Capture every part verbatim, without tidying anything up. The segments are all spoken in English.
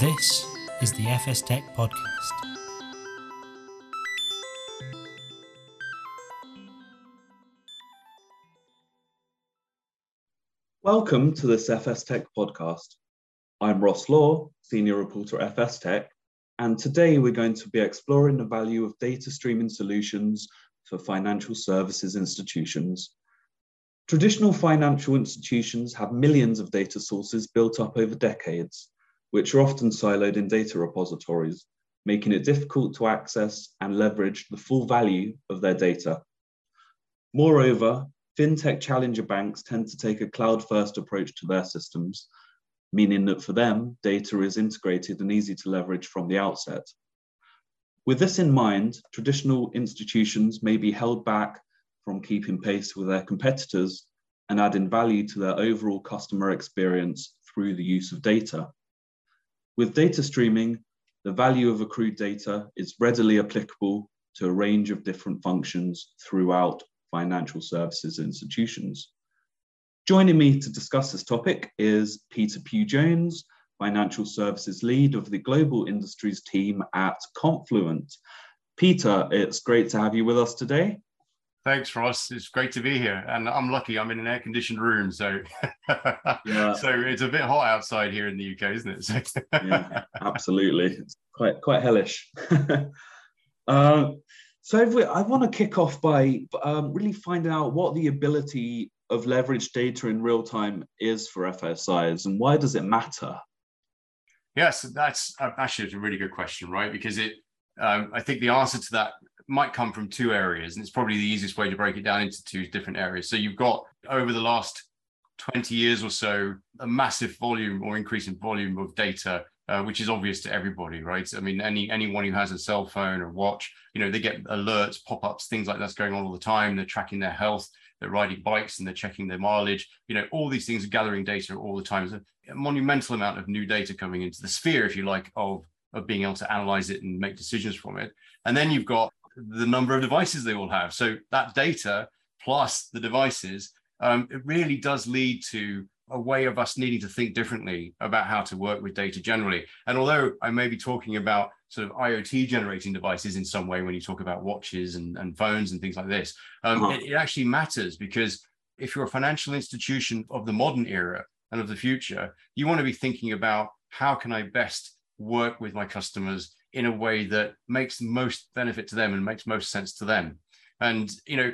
This is the F S Tech Podcast. Welcome to this F S Tech Podcast. I'm Ross Law, Senior Reporter at F S Tech, and today we're going to be exploring the value of data streaming solutions for financial services institutions. Traditional financial institutions have millions of data sources built up over decades, which are often siloed in data repositories, making it difficult to access and leverage the full value of their data. Moreover, fintech challenger banks tend to take a cloud-first approach to their systems, meaning that for them, data is integrated and easy to leverage from the outset. With this in mind, traditional institutions may be held back from keeping pace with their competitors and adding value to their overall customer experience through the use of data. With data streaming, the value of accrued data is readily applicable to a range of different functions throughout financial services institutions. Joining me to discuss this topic is Peter Pugh-Jones, Financial Services Lead of the Global Industries team at Confluent. Peter, it's great to have you with us today. Thanks, Ross. It's great to be here. And I'm lucky I'm in an air-conditioned room, so yeah. So it's a bit hot outside here in the U K, isn't it? So yeah, absolutely. It's quite, quite hellish. um, so if we, I want to kick off by um, really finding out what the ability of leveraged data in real time is for F S Is and why does it matter? Yes, that's actually a really good question, right? Because it, um, I think the answer to that might come from two areas, and it's probably the easiest way to break it down into two different areas. So you've got, over the last twenty years or so, a massive volume or increase in volume of data, uh, which is obvious to everybody, right? I mean, any anyone who has a cell phone or watch, you know, they get alerts, pop-ups, things like that's going on all the time. They're tracking their health, they're riding bikes, and they're checking their mileage. You know, all these things are gathering data all the time. There's a monumental amount of new data coming into the sphere, if you like, of, of being able to analyze it and make decisions from it. And then you've got the number of devices they all have. So that data plus the devices, um, it really does lead to a way of us needing to think differently about how to work with data generally. And although I may be talking about sort of IoT generating devices in some way when you talk about watches and, and phones and things like this, um, uh-huh. it, it actually matters, because if you're a financial institution of the modern era and of the future, you want to be thinking about how can I best work with my customers in a way that makes most benefit to them and makes most sense to them. And, you know,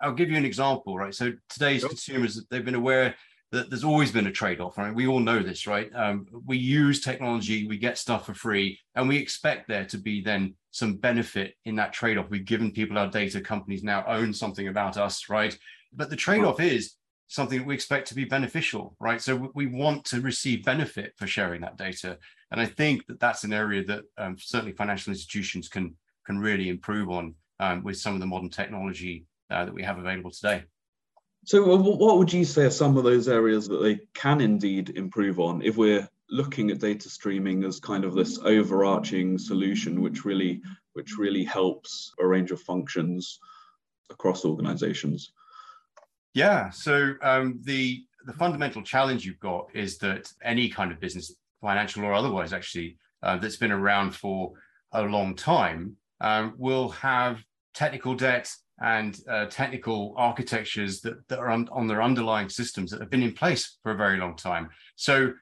I'll give you an example, right? So today's yep. consumers, they've been aware that there's always been a trade-off, right? We all know this, right? Um, we use technology, we get stuff for free, and we expect there to be then some benefit in that trade-off. We've given people our data, companies now own something about us, right? But the trade-off is something that we expect to be beneficial, right? So we want to receive benefit for sharing that data. And I think that that's an area that um, certainly financial institutions can, can really improve on um, with some of the modern technology uh, that we have available today. So what would you say are some of those areas that they can indeed improve on if we're looking at data streaming as kind of this overarching solution, which really, which really helps a range of functions across organizations? Yeah, so um, the, the fundamental challenge you've got is that any kind of business, financial or otherwise actually, uh, that's been around for a long time, um, will have technical debt and uh, technical architectures that, that are on, on their underlying systems that have been in place for a very long time. So,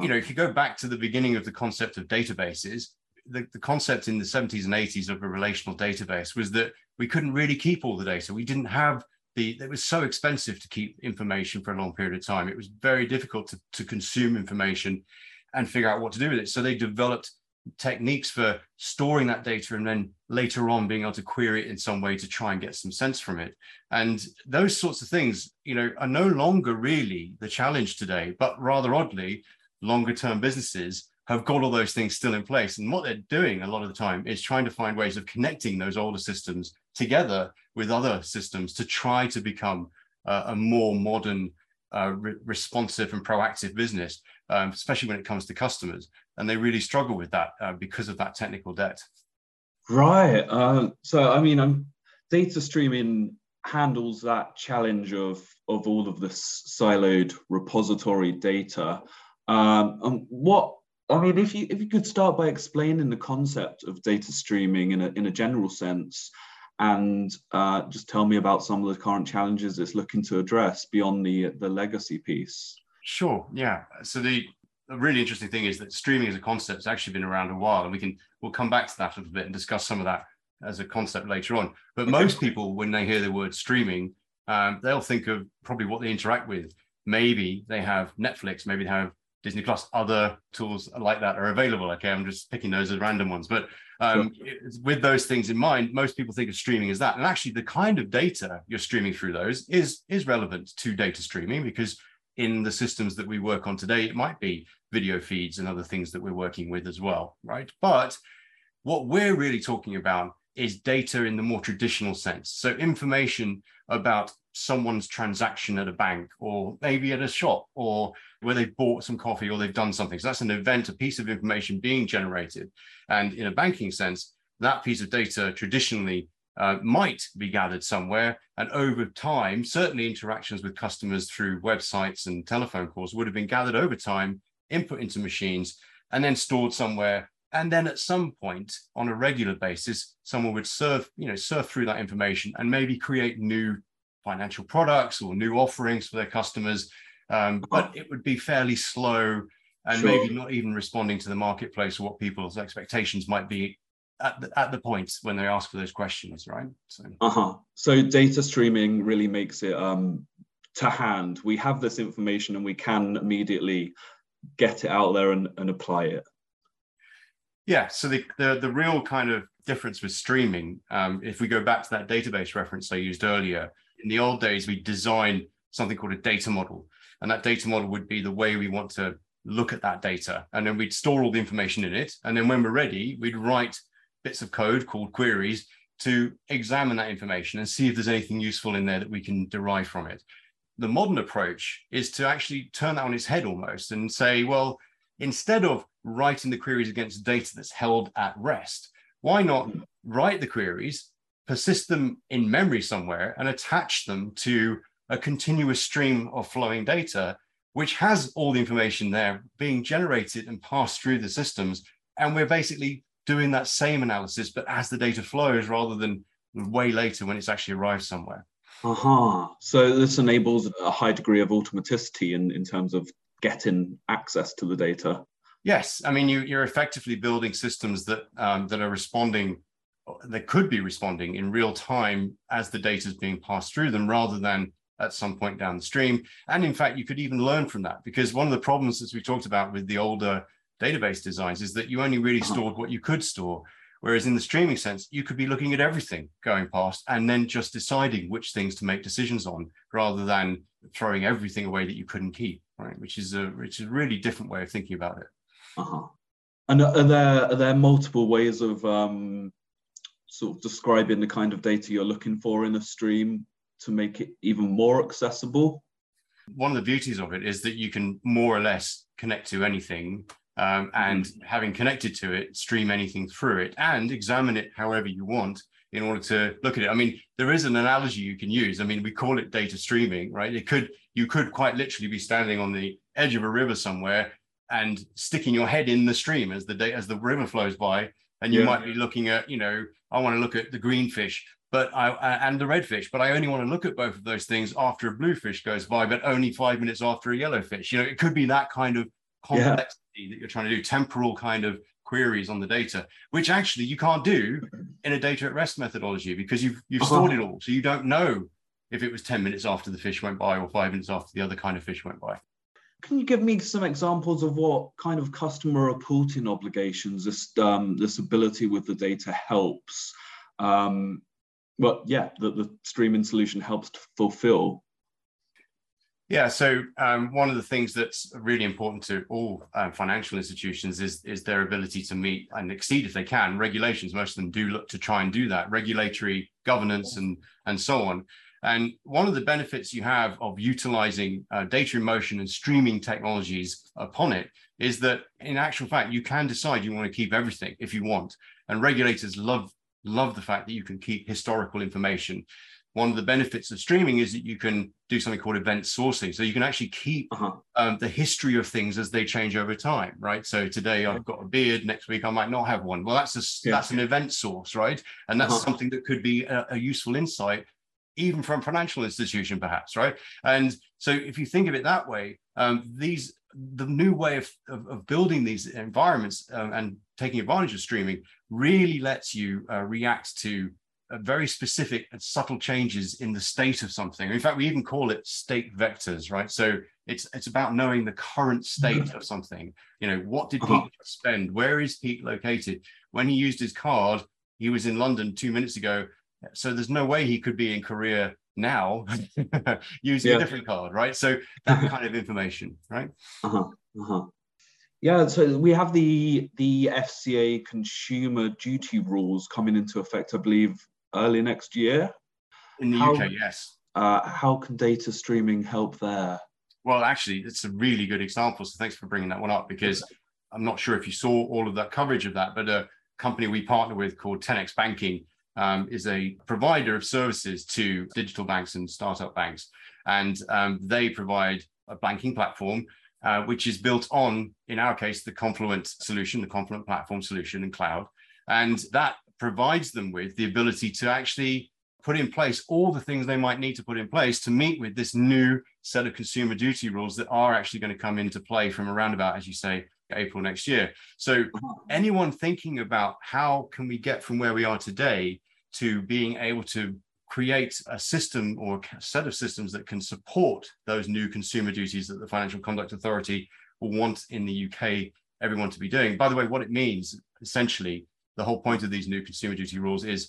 you know, if you go back to the beginning of the concept of databases, the, the concept in the seventies and eighties of a relational database was that we couldn't really keep all the data. We didn't have The, it was so expensive to keep information for a long period of time. It was very difficult to, to consume information and figure out what to do with it. So they developed techniques for storing that data and then later on being able to query it in some way to try and get some sense from it. And those sorts of things, you know, are no longer really the challenge today, but rather oddly, longer term businesses have got all those things still in place. And what they're doing a lot of the time is trying to find ways of connecting those older systems together with other systems to try to become uh, a more modern, uh, re- responsive and proactive business, um, especially when it comes to customers. And they really struggle with that uh, because of that technical debt. Right. Uh, so, I mean, um, data streaming handles that challenge of, of all of this siloed repository data. Um, and what I mean, if you if you could start by explaining the concept of data streaming in a in a general sense, and uh, just tell me about some of the current challenges it's looking to address beyond the the legacy piece. Sure. Yeah. So the A really interesting thing is that streaming as a concept has actually been around a while, and we can we'll come back to that a little bit and discuss some of that as a concept later on. But most people, when they hear the word streaming, um, they'll think of probably what they interact with. Maybe they have Netflix, maybe they have Disney Plus, other tools like that are available. Okay, I'm just picking those as random ones. But um, sure. it, with those things in mind, most people think of streaming as that. And actually, the kind of data you're streaming through those is is relevant to data streaming, because in the systems that we work on today, it might be video feeds and other things that we're working with as well, right? But what we're really talking about is data in the more traditional sense. So information about someone's transaction at a bank, or maybe at a shop, or where they've bought some coffee or they've done something. So that's an event, a piece of information being generated. And in a banking sense, that piece of data traditionally Uh, might be gathered somewhere, and over time, certainly interactions with customers through websites and telephone calls would have been gathered over time, input into machines, and then stored somewhere. And then at some point, on a regular basis, someone would surf, you know, surf through that information and maybe create new financial products or new offerings for their customers. Um, but it would be fairly slow, and sure. maybe not even responding to the marketplace or what people's expectations might be At the, at the point when they ask for those questions, right? So, uh-huh. so data streaming really makes it um, to hand. We have this information and we can immediately get it out there and, and apply it. Yeah, so the, the, the real kind of difference with streaming, um, if we go back to that database reference I used earlier, in the old days, we designed something called a data model. And that data model would be the way we want to look at that data. And then we'd store all the information in it. And then when we're ready, we'd write bits of code called queries to examine that information and see if there's anything useful in there that we can derive from it. The modern approach is to actually turn that on its head almost and say, well, instead of writing the queries against data that's held at rest, why not write the queries, persist them in memory somewhere, and attach them to a continuous stream of flowing data, which has all the information there being generated and passed through the systems. And we're basically doing that same analysis, but as the data flows, rather than way later when it's actually arrived somewhere. Uh-huh. So this enables a high degree of automaticity in, in terms of getting access to the data. Yes. I mean, you, you're effectively building systems that, um, that are responding, that could be responding in real time as the data is being passed through them, rather than at some point down the stream. And in fact, you could even learn from that, because one of the problems, as we talked about with the older database designs, is that you only really stored what you could store. Whereas in the streaming sense, you could be looking at everything going past and then just deciding which things to make decisions on, rather than throwing everything away that you couldn't keep, right? Which is a, which is a really different way of thinking about it. Uh-huh. And are there, are there multiple ways of um, sort of describing the kind of data you're looking for in a stream to make it even more accessible? One of the beauties of it is that you can more or less connect to anything. Um, and mm-hmm. having connected to it, stream anything through it and examine it however you want in order to look at it. I mean, there is an analogy you can use. I mean, we call it data streaming, right? It could, you could quite literally be standing on the edge of a river somewhere and sticking your head in the stream as the day, as the river flows by. And you yeah. might be looking at, you know, I want to look at the green fish, but I, and the red fish, but I only want to look at both of those things after a blue fish goes by, but only five minutes after a yellow fish. You know, it could be that kind of complex. Yeah. that you're trying to do, temporal kind of queries on the data, which actually you can't do in a data at rest methodology, because you've you've uh-huh. stored it all. So you don't know if it was ten minutes after the fish went by or five minutes after the other kind of fish went by. Can you give me some examples of what kind of customer reporting obligations this, um, this ability with the data helps? Um, well, yeah, that the streaming solution helps to fulfill. Yeah, so um, one of the things that's really important to all um, financial institutions is, is their ability to meet and exceed, if they can, regulations. Most of them do look to try and do that, regulatory governance and, and so on. And one of the benefits you have of utilizing uh, data in motion and streaming technologies upon it is that, in actual fact, you can decide you want to keep everything if you want. And regulators love, love the fact that you can keep historical information. one of the benefits of streaming is that you can do something called event sourcing. So you can actually keep uh-huh. um, the history of things as they change over time, right? So today I've got a beard, next week I might not have one. Well, that's a, yeah. that's an event source, right? And that's uh-huh. something that could be a, a useful insight, even from a financial institution perhaps, right? And so if you think of it that way, um, these the new way of, of, of building these environments um, and taking advantage of streaming really lets you uh, react to very specific and subtle changes in the state of something. In fact, we even call it state vectors, right? So it's it's about knowing the current state of something. You know, what did Pete spend? Where is Pete located? When he used his card, he was in London two minutes ago. So there's no way he could be in Korea now using yeah. a different card, right? So that kind of information, right? Uh-huh. Uh-huh. Yeah, so we have the the F C A consumer duty rules coming into effect, I believe, early next year. In the how, U K, yes. Uh, how can data streaming help there? Well, actually, it's a really good example. So thanks for bringing that one up, because I'm not sure if you saw all of that coverage of that, but a company we partner with called ten X Banking um, is a provider of services to digital banks and startup banks. And um, they provide a banking platform Uh, which is built on, in our case, the Confluent solution, the Confluent platform solution and cloud. And that provides them with the ability to actually put in place all the things they might need to put in place to meet with this new set of consumer duty rules that are actually going to come into play from around about, as you say, April next year. So anyone thinking about how can we get from where we are today to being able to create a system or a set of systems that can support those new consumer duties that the Financial Conduct Authority will want in the U K everyone to be doing. By the way, what it means, essentially, the whole point of these new consumer duty rules is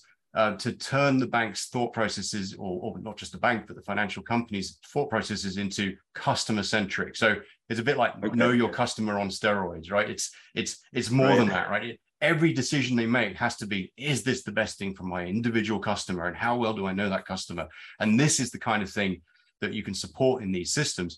uh, to turn the bank's thought processes, or, or not just the bank, but the financial company's thought processes into customer-centric. So it's a bit like okay. know your customer on steroids, right? It's, it's, it's more right. than that, right? It, Every decision they make has to be, is this the best thing for my individual customer? And how well do I know that customer? And this is the kind of thing that you can support in these systems.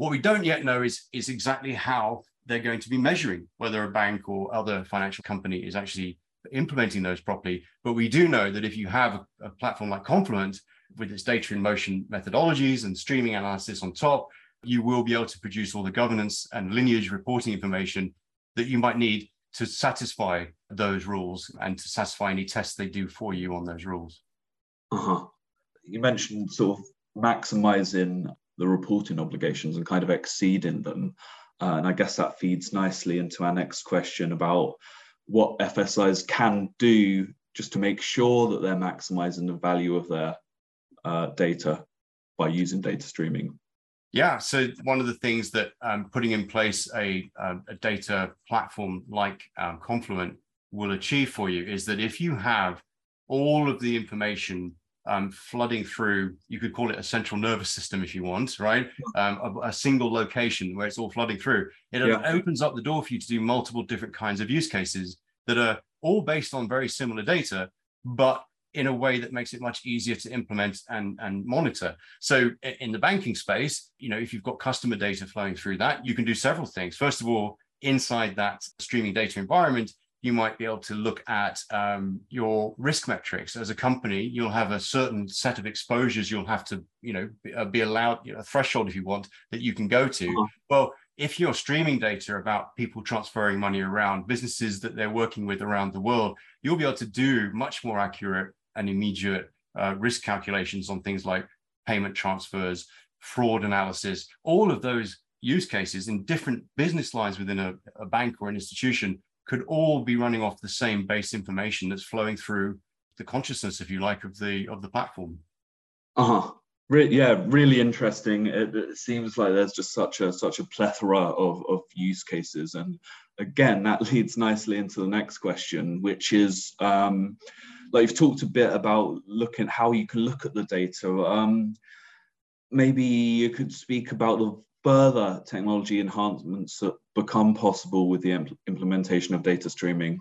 What we don't yet know is, is exactly how they're going to be measuring whether a bank or other financial company is actually implementing those properly. But we do know that if you have a, a platform like Confluent with its data in motion methodologies and streaming analysis on top, you will be able to produce all the governance and lineage reporting information that you might need to satisfy those rules and to satisfy any tests they do for you on those rules. Uh-huh. You mentioned sort of maximizing the reporting obligations and kind of exceeding them. Uh, and I guess that feeds nicely into our next question about what F S Is can do just to make sure that they're maximizing the value of their uh, data by using data streaming. Yeah, so one of the things that um, putting in place a, um, a data platform like um, Confluent will achieve for you is that if you have all of the information um, flooding through, you could call it a central nervous system if you want, right? Um, a, a single location where it's all flooding through, it yeah. opens up the door for you to do multiple different kinds of use cases that are all based on very similar data, but in a way that makes it much easier to implement and, and monitor. So in the banking space, you know, if you've got customer data flowing through that, you can do several things. First of all, inside that streaming data environment, you might be able to look at um, your risk metrics. As a company, you'll have a certain set of exposures you'll have to, you know, be, uh, be allowed, you know, a threshold, if you want, that you can go to. Uh-huh. Well, if you're streaming data about people transferring money around, businesses that they're working with around the world, you'll be able to do much more accurate and immediate uh, risk calculations on things like payment transfers, fraud analysis, all of those use cases in different business lines within a, a bank or an institution could all be running off the same base information that's flowing through the consciousness, if you like, of the of the platform. Uh-huh. Re- yeah, really interesting. It, it seems like there's just such a such a plethora of, of use cases. And again, that leads nicely into the next question, which is, um, like you've talked a bit about looking how you can look at the data. Um, maybe you could speak about the further technology enhancements that become possible with the impl- implementation of data streaming.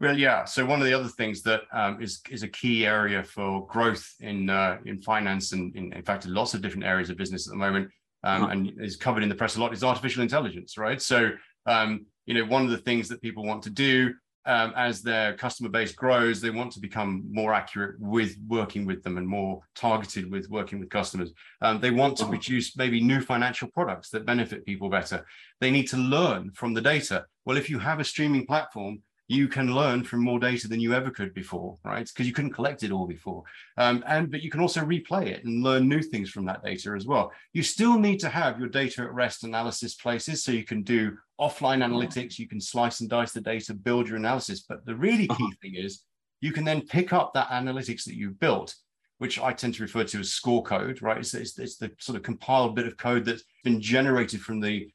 Well, yeah. So one of the other things that um, is, is a key area for growth in uh, in finance and, in, in fact, in lots of different areas of business at the moment, um, huh. and is covered in the press a lot, is artificial intelligence, right? So, um, you know, one of the things that people want to do um, as their customer base grows, they want to become more accurate with working with them and more targeted with working with customers. Um, they want to produce maybe new financial products that benefit people better. They need to learn from the data. Well, if you have a streaming platform, you can learn from more data than you ever could before, right? Because you couldn't collect it all before. Um, and but you can also replay it and learn new things from that data as well. You still need to have your data at rest analysis places, so you can do offline analytics, you can slice and dice the data, build your analysis. But the really key thing is you can then pick up that analytics that you've built, which I tend to refer to as score code, right? It's, it's, it's the sort of compiled bit of code that's been generated from the,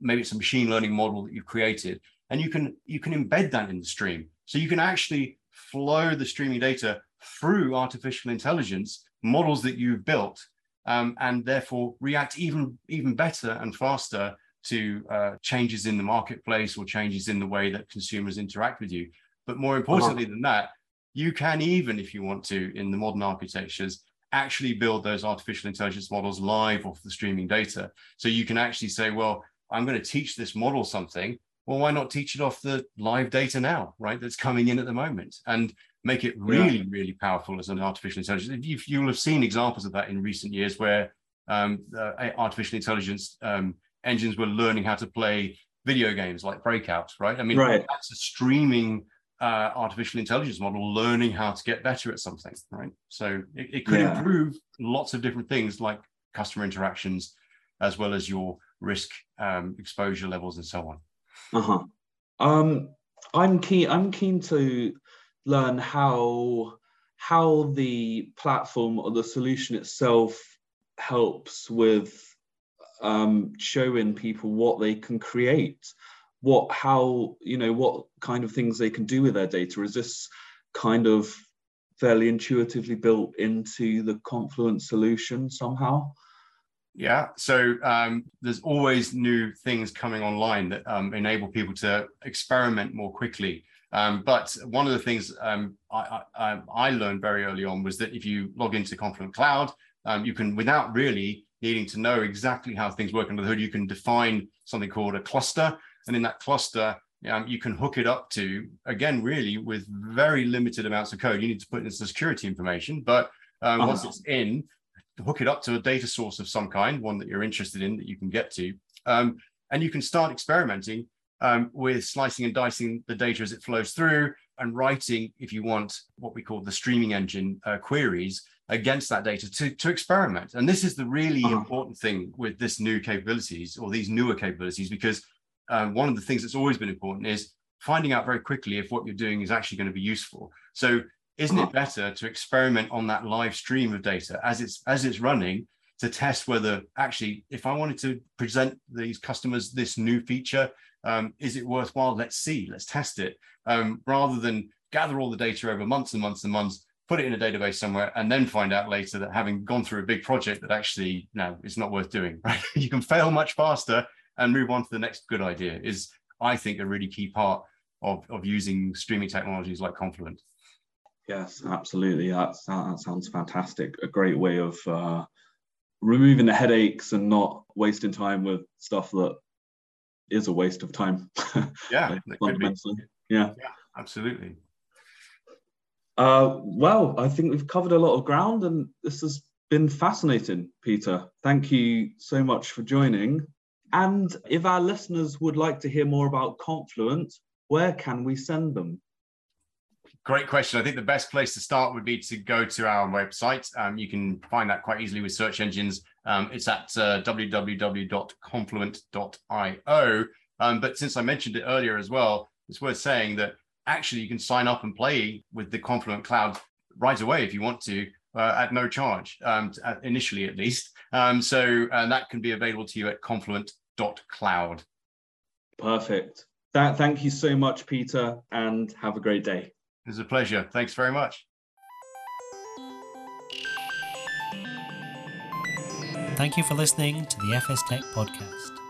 maybe it's a machine learning model that you've created. And you can you can embed that in the stream. So you can actually flow the streaming data through artificial intelligence models that you've built, um, and therefore react even, even better and faster to uh, changes in the marketplace or changes in the way that consumers interact with you. But more importantly than that, you can even, if you want to, in the modern architectures, actually build those artificial intelligence models live off the streaming data. So you can actually say, well, I'm going to teach this model something. Well, why not teach it off the live data now, right, that's coming in at the moment, and make it really, yeah. really powerful as an artificial intelligence. You've, you'll have seen examples of that in recent years where um, uh, artificial intelligence um, engines were learning how to play video games like Breakout, right? I mean, right. that's a streaming uh, artificial intelligence model learning how to get better at something, right? So it, it could yeah. improve lots of different things like customer interactions, as well as your risk um, exposure levels and so on. Uh-huh. Um, I'm keen I'm keen to learn how how the platform or the solution itself helps with um, showing people what they can create, what how you know what kind of things they can do with their data. Is this kind of fairly intuitively built into the Confluent solution somehow? Yeah, so um, there's always new things coming online that um, enable people to experiment more quickly. Um, but one of the things um, I, I, I learned very early on was that if you log into Confluent Cloud, um, you can, without really needing to know exactly how things work under the hood, you can define something called a cluster. And in that cluster, um, you can hook it up to, again, really with very limited amounts of code. You need to put in some security information, but um, once it's in, hook it up to a data source of some kind, one that you're interested in that you can get to. Um, and you can start experimenting um, with slicing and dicing the data as it flows through and writing, if you want, what we call the streaming engine uh, queries against that data to, to experiment. And this is the really uh-huh. important thing with this new capabilities or these newer capabilities, because um, one of the things that's always been important is finding out very quickly if what you're doing is actually going to be useful. So isn't it better to experiment on that live stream of data as it's as it's running to test whether actually, if I wanted to present these customers this new feature, um, is it worthwhile? Let's see, let's test it, um, rather than gather all the data over months and months and months, put it in a database somewhere, and then find out later that having gone through a big project that actually, no, it's not worth doing, right? You can fail much faster and move on to the next good idea is, I think, a really key part of, of using streaming technologies like Confluent. Yes, absolutely. That's, that sounds fantastic. A great way of uh, removing the headaches and not wasting time with stuff that is a waste of time. Yeah, fundamentally. Yeah. yeah, absolutely. Uh, well, I think we've covered a lot of ground, and this has been fascinating, Peter. Thank you so much for joining. And if our listeners would like to hear more about Confluent, where can we send them? Great question. I think the best place to start would be to go to our website. Um, you can find that quite easily with search engines. Um, it's at uh, w w w dot confluent dot i o. Um, but since I mentioned it earlier as well, it's worth saying that actually you can sign up and play with the Confluent Cloud right away if you want to, uh, at no charge, um, to, uh, initially at least. Um, so uh, that can be available to you at confluent dot cloud. Perfect. That, thank you so much, Peter, and have a great day. It was a pleasure. Thanks very much. Thank you for listening to the F S Tech Podcast.